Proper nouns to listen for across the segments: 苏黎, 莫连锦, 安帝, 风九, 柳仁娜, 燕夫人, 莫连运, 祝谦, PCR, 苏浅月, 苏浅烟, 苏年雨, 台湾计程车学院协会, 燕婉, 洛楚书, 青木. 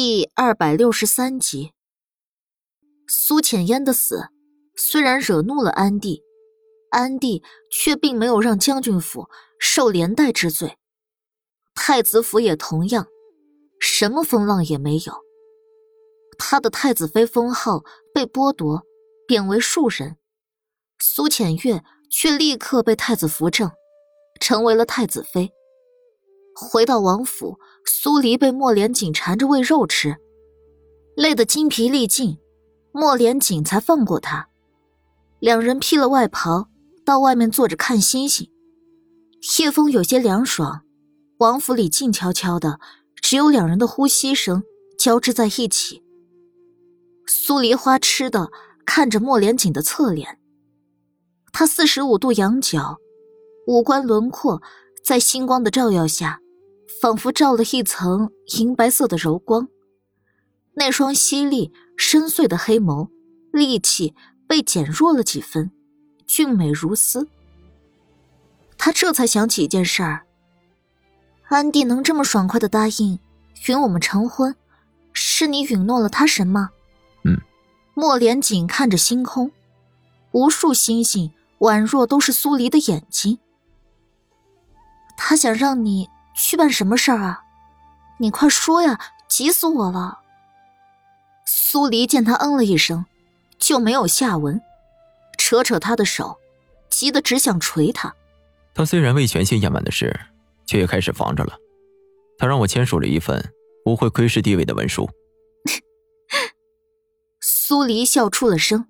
第263集。苏浅烟的死虽然惹怒了安帝，安帝却并没有让将军府受连带之罪，太子府也同样什么风浪也没有。他的太子妃封号被剥夺，贬为庶人，苏浅月却立刻被太子扶正，成为了太子妃。回到王府，苏黎被莫连锦缠着喂肉吃，累得筋疲力尽，莫连锦才放过他。两人披了外袍，到外面坐着看星星。夜风有些凉爽，王府里静悄悄的，只有两人的呼吸声交织在一起。苏黎花痴的看着莫连锦的侧脸，他45度仰角，五官轮廓在星光的照耀下仿佛罩了一层银白色的柔光，那双犀利深邃的黑眸力气被减弱了几分，俊美如丝。他这才想起一件事儿，安帝能这么爽快地答应允我们成婚，是你允诺了他什么？莫连锦看着星空，无数星星宛若都是苏黎的眼睛。他想让你去办什么事儿啊？你快说呀，急死我了。苏黎见他嗯了一声，就没有下文，扯扯他的手，急得只想捶他。他虽然为权信压满的事，却也开始防着了。他让我签署了一份不会窥视地位的文书。苏黎笑出了声。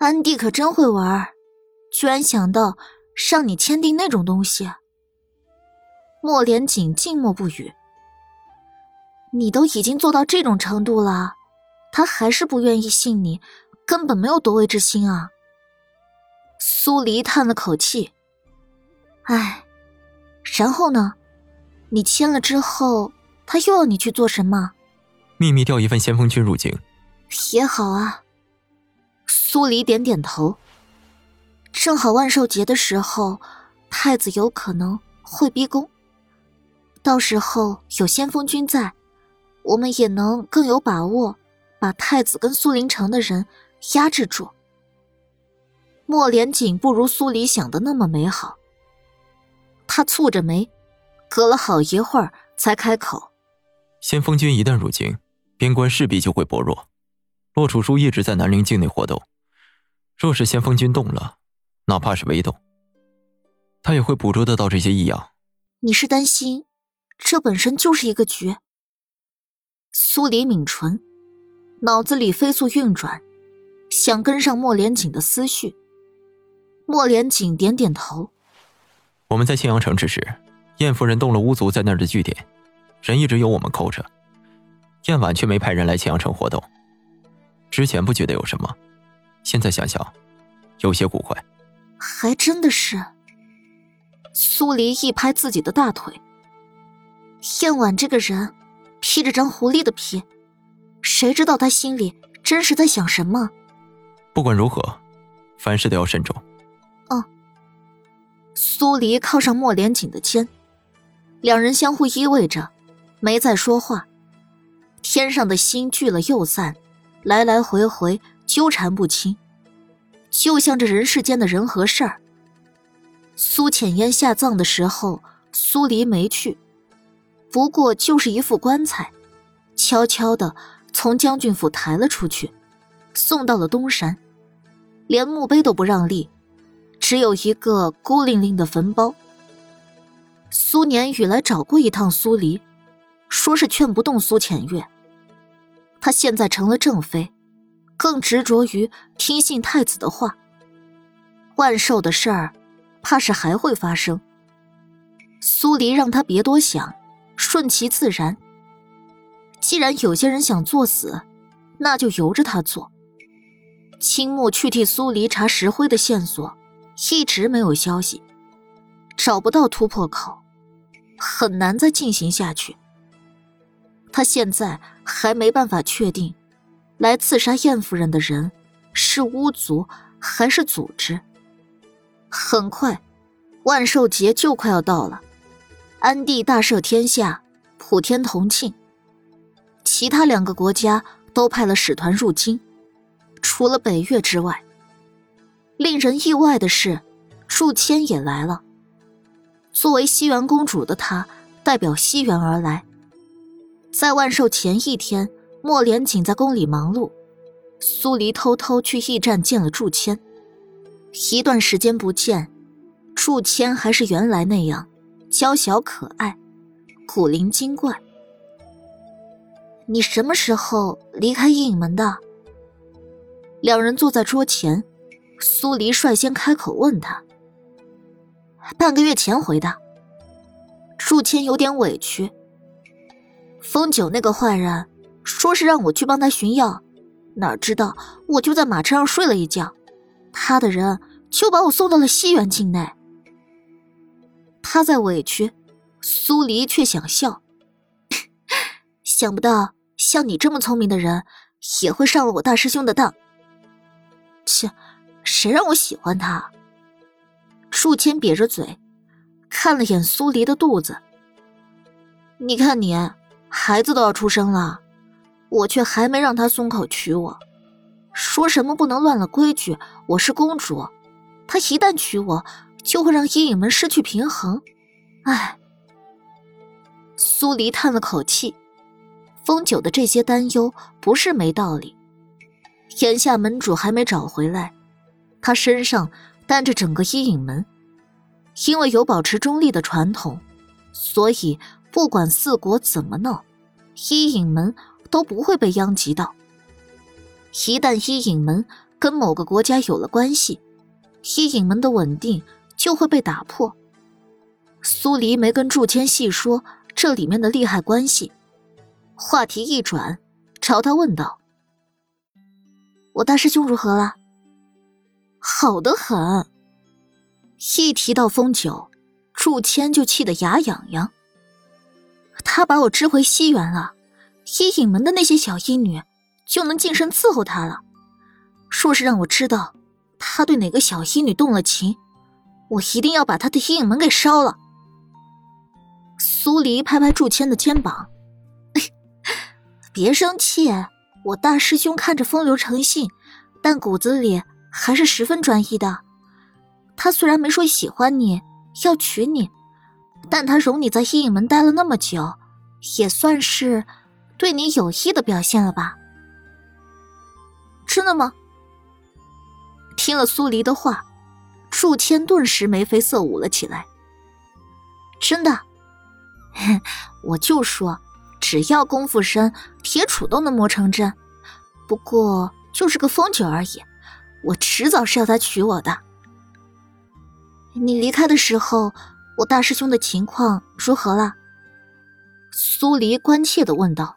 安迪可真会玩，居然想到让你签订那种东西啊。莫连锦静默不语。你都已经做到这种程度了，他还是不愿意信你，根本没有夺位之心啊。苏黎叹了口气，唉，然后呢？你签了之后，他又要你去做什么？秘密调一份先锋军入京。也好啊。苏黎点点头。正好万寿节的时候，太子有可能会逼宫。到时候有先锋军在，我们也能更有把握把太子跟苏林城的人压制住。莫连锦不如苏黎想的那么美好。他蹙着眉，隔了好一会儿才开口。先锋军一旦入京，边关势必就会薄弱。洛楚书一直在南陵境内活动，若是先锋军动了，哪怕是微动，他也会捕捉得到这些异样。你是担心这本身就是一个局？苏黎抿唇，脑子里飞速运转，想跟上莫连锦的思绪。莫连锦点点头。我们在庆阳城之时，燕夫人动了巫族在那儿的据点，人一直由我们扣着，燕婉却没派人来庆阳城活动。之前不觉得有什么，现在想想有些古怪。还真的是。苏黎一拍自己的大腿。燕婉这个人披着张狐狸的皮，谁知道他心里真是在想什么？不管如何，凡事都要慎重。苏黎靠上莫连锦的肩，两人相互依偎着，没再说话。天上的星聚了又散，来来回回纠缠不清，就像这人世间的人和事儿。苏浅烟下葬的时候，苏黎没去，不过就是一副棺材，悄悄地从将军府抬了出去，送到了东山，连墓碑都不让立，只有一个孤零零的坟包。苏年雨来找过一趟苏黎，说是劝不动苏浅月，她现在成了正妃，更执着于听信太子的话。万寿的事儿怕是还会发生，苏黎让他别多想，顺其自然。既然有些人想作死，那就由着他做。青木去替苏黎查石灰的线索，一直没有消息，找不到突破口，很难再进行下去。他现在还没办法确定，来刺杀燕夫人的人是巫族还是组织。很快，万寿节就快要到了，安帝大赦天下，普天同庆。其他两个国家都派了使团入京，除了北越之外。令人意外的是，祝谦也来了。作为西元公主的她，代表西元而来。在万寿前一天，莫连锦在宫里忙碌，苏黎偷偷去驿站见了祝谦。一段时间不见，祝谦还是原来那样娇小可爱，古灵精怪。你什么时候离开阴影门的？两人坐在桌前，苏黎率先开口问他。半个月前回的。祝谦有点委屈。风九那个坏人说是让我去帮他寻药，哪知道我就在马车上睡了一觉，他的人就把我送到了西园境内。他在委屈，苏黎却想笑。想不到像你这么聪明的人也会上了我大师兄的当。切，谁让我喜欢他？树谦瘪着嘴，看了眼苏黎的肚子。你看你，孩子都要出生了，我却还没让他松口娶我。说什么不能乱了规矩，我是公主，她一旦娶我就会让阴影门失去平衡。唉。苏黎叹了口气，风九的这些担忧不是没道理。眼下门主还没找回来，他身上担着整个阴影门。因为有保持中立的传统，所以不管四国怎么闹，阴影门都不会被殃及到。一旦阴影门跟某个国家有了关系，阴影门的稳定就会被打破。苏黎没跟祝谦细说这里面的利害关系，话题一转，朝他问道：我大师兄如何了？好得很。一提到风九，祝谦就气得牙痒痒。他把我支回西园了，阴影门的那些小医女就能近身伺候他了。说是让我知道他对哪个小医女动了情，我一定要把他的阴影门给烧了。苏黎拍拍祝谦的肩膀，别生气，我大师兄看着风流成性，但骨子里还是十分专一的。他虽然没说喜欢你要娶你，但他容你在阴影门待了那么久，也算是对你有益的表现了吧。真的吗？听了苏黎的话，祝谦顿时眉飞色舞了起来。真的。我就说只要功夫深，铁杵都能磨成针，不过就是个风景而已，我迟早是要他娶我的。你离开的时候，我大师兄的情况如何了？苏黎关切地问道。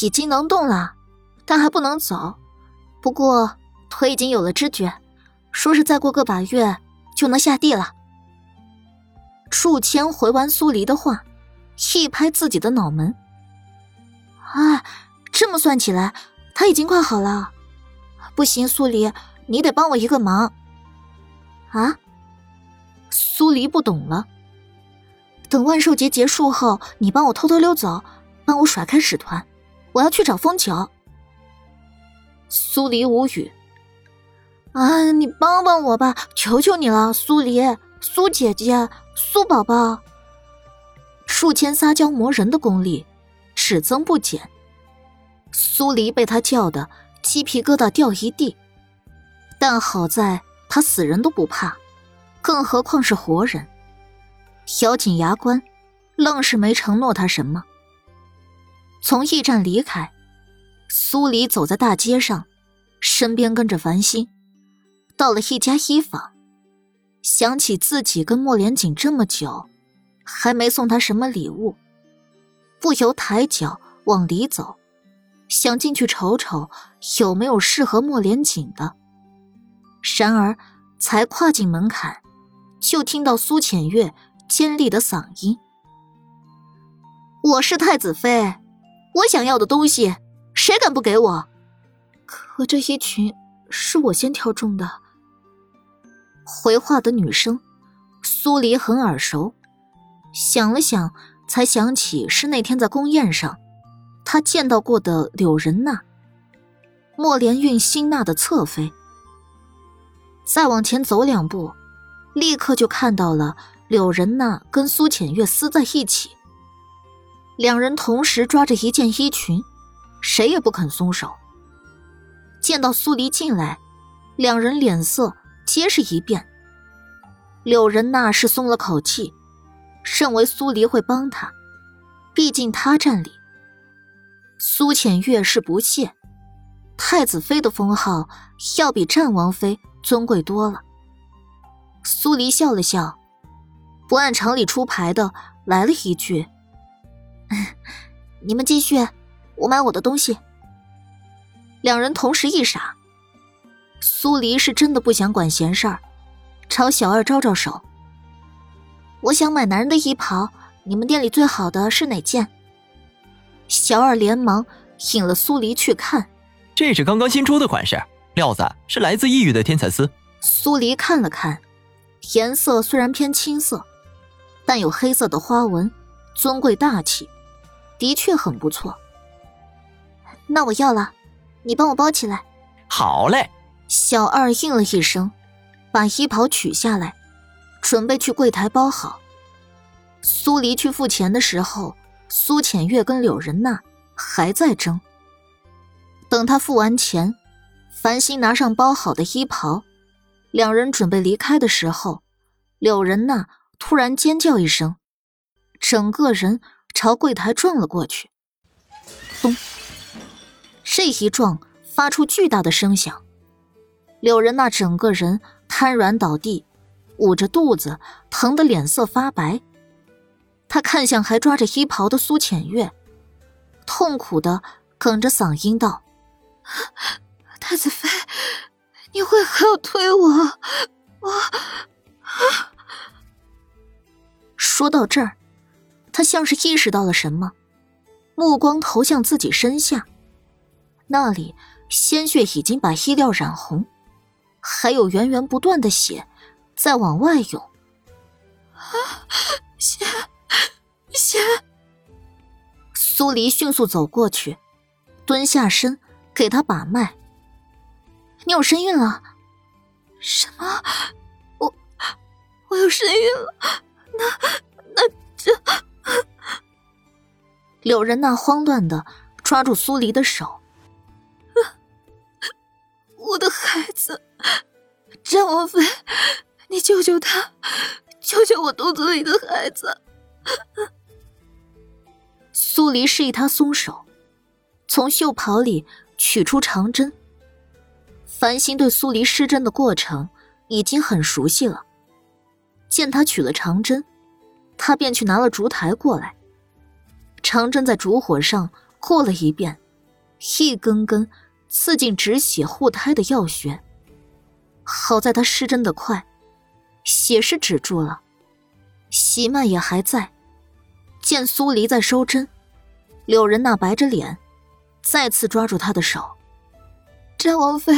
已经能动了，但还不能走，不过腿已经有了知觉，说是再过个把月就能下地了。祝谦回完苏黎的话，一拍自己的脑门。啊，这么算起来他已经快好了。不行，苏黎，你得帮我一个忙。啊？苏黎不懂了。等万寿节结束后，你帮我偷偷溜走，帮我甩开使团，我要去找风九。苏黎无语。啊，你帮帮我吧，求求你了，苏黎，苏姐姐，苏宝宝。数千撒娇磨人的功力只增不减。苏黎被他叫得鸡皮疙瘩掉一地，但好在他死人都不怕，更何况是活人。咬紧牙关，愣是没承诺他什么。从驿站离开，苏黎走在大街上，身边跟着繁星，到了一家医坊，想起自己跟莫连锦这么久还没送他什么礼物，不由抬脚往里走，想进去瞅瞅有没有适合莫连锦的。然而才跨进门槛，就听到苏浅月尖利的嗓音：我是太子妃，我想要的东西谁敢不给我？可这衣裙是我先挑中的。回话的女生苏黎很耳熟，想了想才想起是那天在宫宴上他见到过的柳仁娜，莫连运新纳的侧妃。再往前走两步，立刻就看到了柳仁娜跟苏浅月撕在一起，两人同时抓着一件衣裙，谁也不肯松手。见到苏黎进来，两人脸色皆是一变。柳仁娜是松了口气，甚为苏黎会帮他，毕竟他占理。苏浅月是不屑，太子妃的封号要比战王妃尊贵多了。苏黎笑了笑，不按常理出牌的来了一句：“你们继续，我买我的东西。”两人同时一傻，苏黎是真的不想管闲事儿，朝小二招招手：“我想买男人的衣袍，你们店里最好的是哪件？”小二连忙引了苏黎去看，这是刚刚新出的款式，料子是来自异域的天彩丝。苏黎看了看，颜色虽然偏青色，但有黑色的花纹，尊贵大气，的确很不错。那我要了，你帮我包起来。好嘞。小二应了一声，把衣袍取下来，准备去柜台包好。苏黎去付钱的时候，苏浅月跟柳仁娜还在争。等他付完钱，繁星拿上包好的衣袍，两人准备离开的时候，柳仁娜突然尖叫一声，整个人朝柜台撞了过去。咚！这一撞发出巨大的声响，柳仁娜整个人瘫软倒地，捂着肚子，疼得脸色发白。他看向还抓着衣袍的苏浅月，痛苦地哽着嗓音道：“太子妃，你为何要推我啊！”说到这儿，他像是意识到了什么，目光投向自己身下，那里鲜血已经把衣料染红，还有源源不断的血在往外涌。血！苏黎迅速走过去，蹲下身给他把脉。你有身孕了？什么？我有身孕了？那这……柳仁娜慌乱地抓住苏黎的手。我的孩子，战王妃，你救救他，救救我肚子里的孩子。苏黎示意他松手，从袖袍里取出长针。繁星对苏黎施针的过程已经很熟悉了，见他取了长针，他便去拿了烛台过来。长针在烛火上过了一遍，一根根刺进止血护胎的药穴。好在他施针的快，血是止住了，席曼也还在。见苏黎在收针，柳仁娜白着脸再次抓住他的手。战王妃，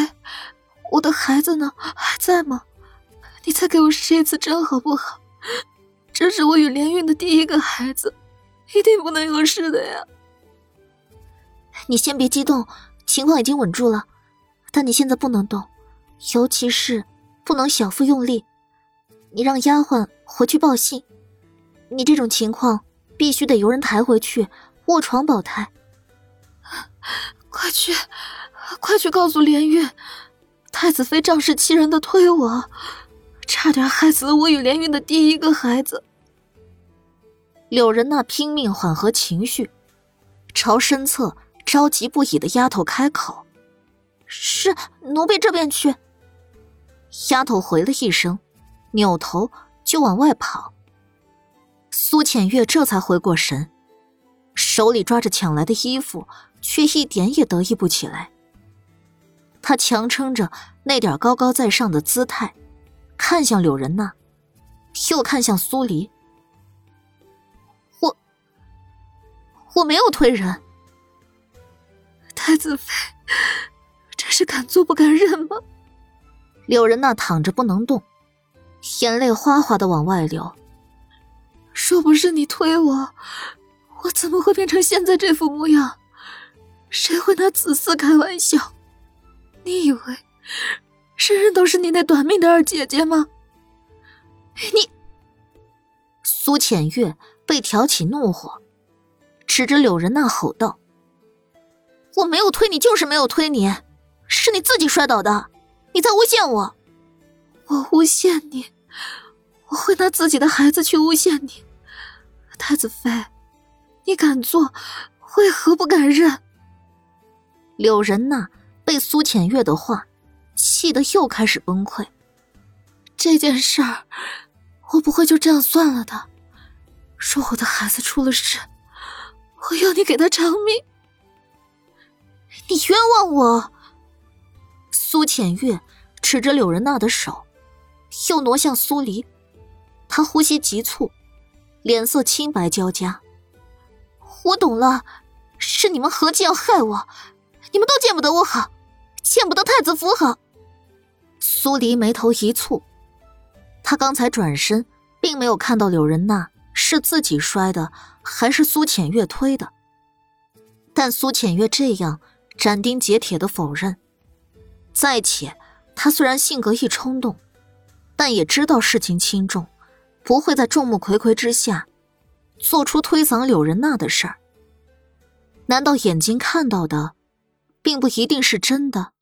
我的孩子呢？还在吗？你再给我试一次针好不好？这是我与连运的第一个孩子，一定不能有事的呀。你先别激动，情况已经稳住了，但你现在不能动，尤其是不能小腹用力。你让丫鬟回去报信，你这种情况必须得由人抬回去卧床保胎。快去告诉连运，太子妃仗势欺人的推我，差点害死了我与连运的第一个孩子。柳仁娜拼命缓和情绪，朝身侧着急不已的丫头开口：“是，奴婢这边去。”丫头回了一声，扭头就往外跑。苏浅月这才回过神，手里抓着抢来的衣服，却一点也得意不起来。她强撑着那点高高在上的姿态，看向柳仁娜，又看向苏黎。我没有推人。太子妃，真是敢做不敢认吗？柳仁娜躺着不能动，眼泪哗哗地往外流。若不是你推我，我怎么会变成现在这副模样？谁会拿子嗣开玩笑？你以为人人都是你那短命的二姐姐吗？你！苏浅月被挑起怒火，指着柳仁娜吼道：“我没有推你，就是没有推你，是你自己摔倒的，你在诬陷我！”我诬陷你？我会拿自己的孩子去诬陷你？太子妃，你敢做，为何不敢认？柳仁娜被苏浅月的话气得又开始崩溃。这件事儿，我不会就这样算了的。若我的孩子出了事，我要你给他偿命。你冤枉我！苏浅月持着柳仁娜的手，又挪向苏黎。她呼吸急促，脸色青白交加。我懂了，是你们合计要害我，你们都见不得我好，见不得太子府好。苏黎眉头一蹙，她刚才转身，并没有看到柳仁娜是自己摔的，还是苏浅月推的。但苏浅月这样斩钉截铁的否认，再且她虽然性格一冲动，但也知道事情轻重，不会在众目睽睽之下做出推搡柳仁娜的事儿。难道眼睛看到的并不一定是真的？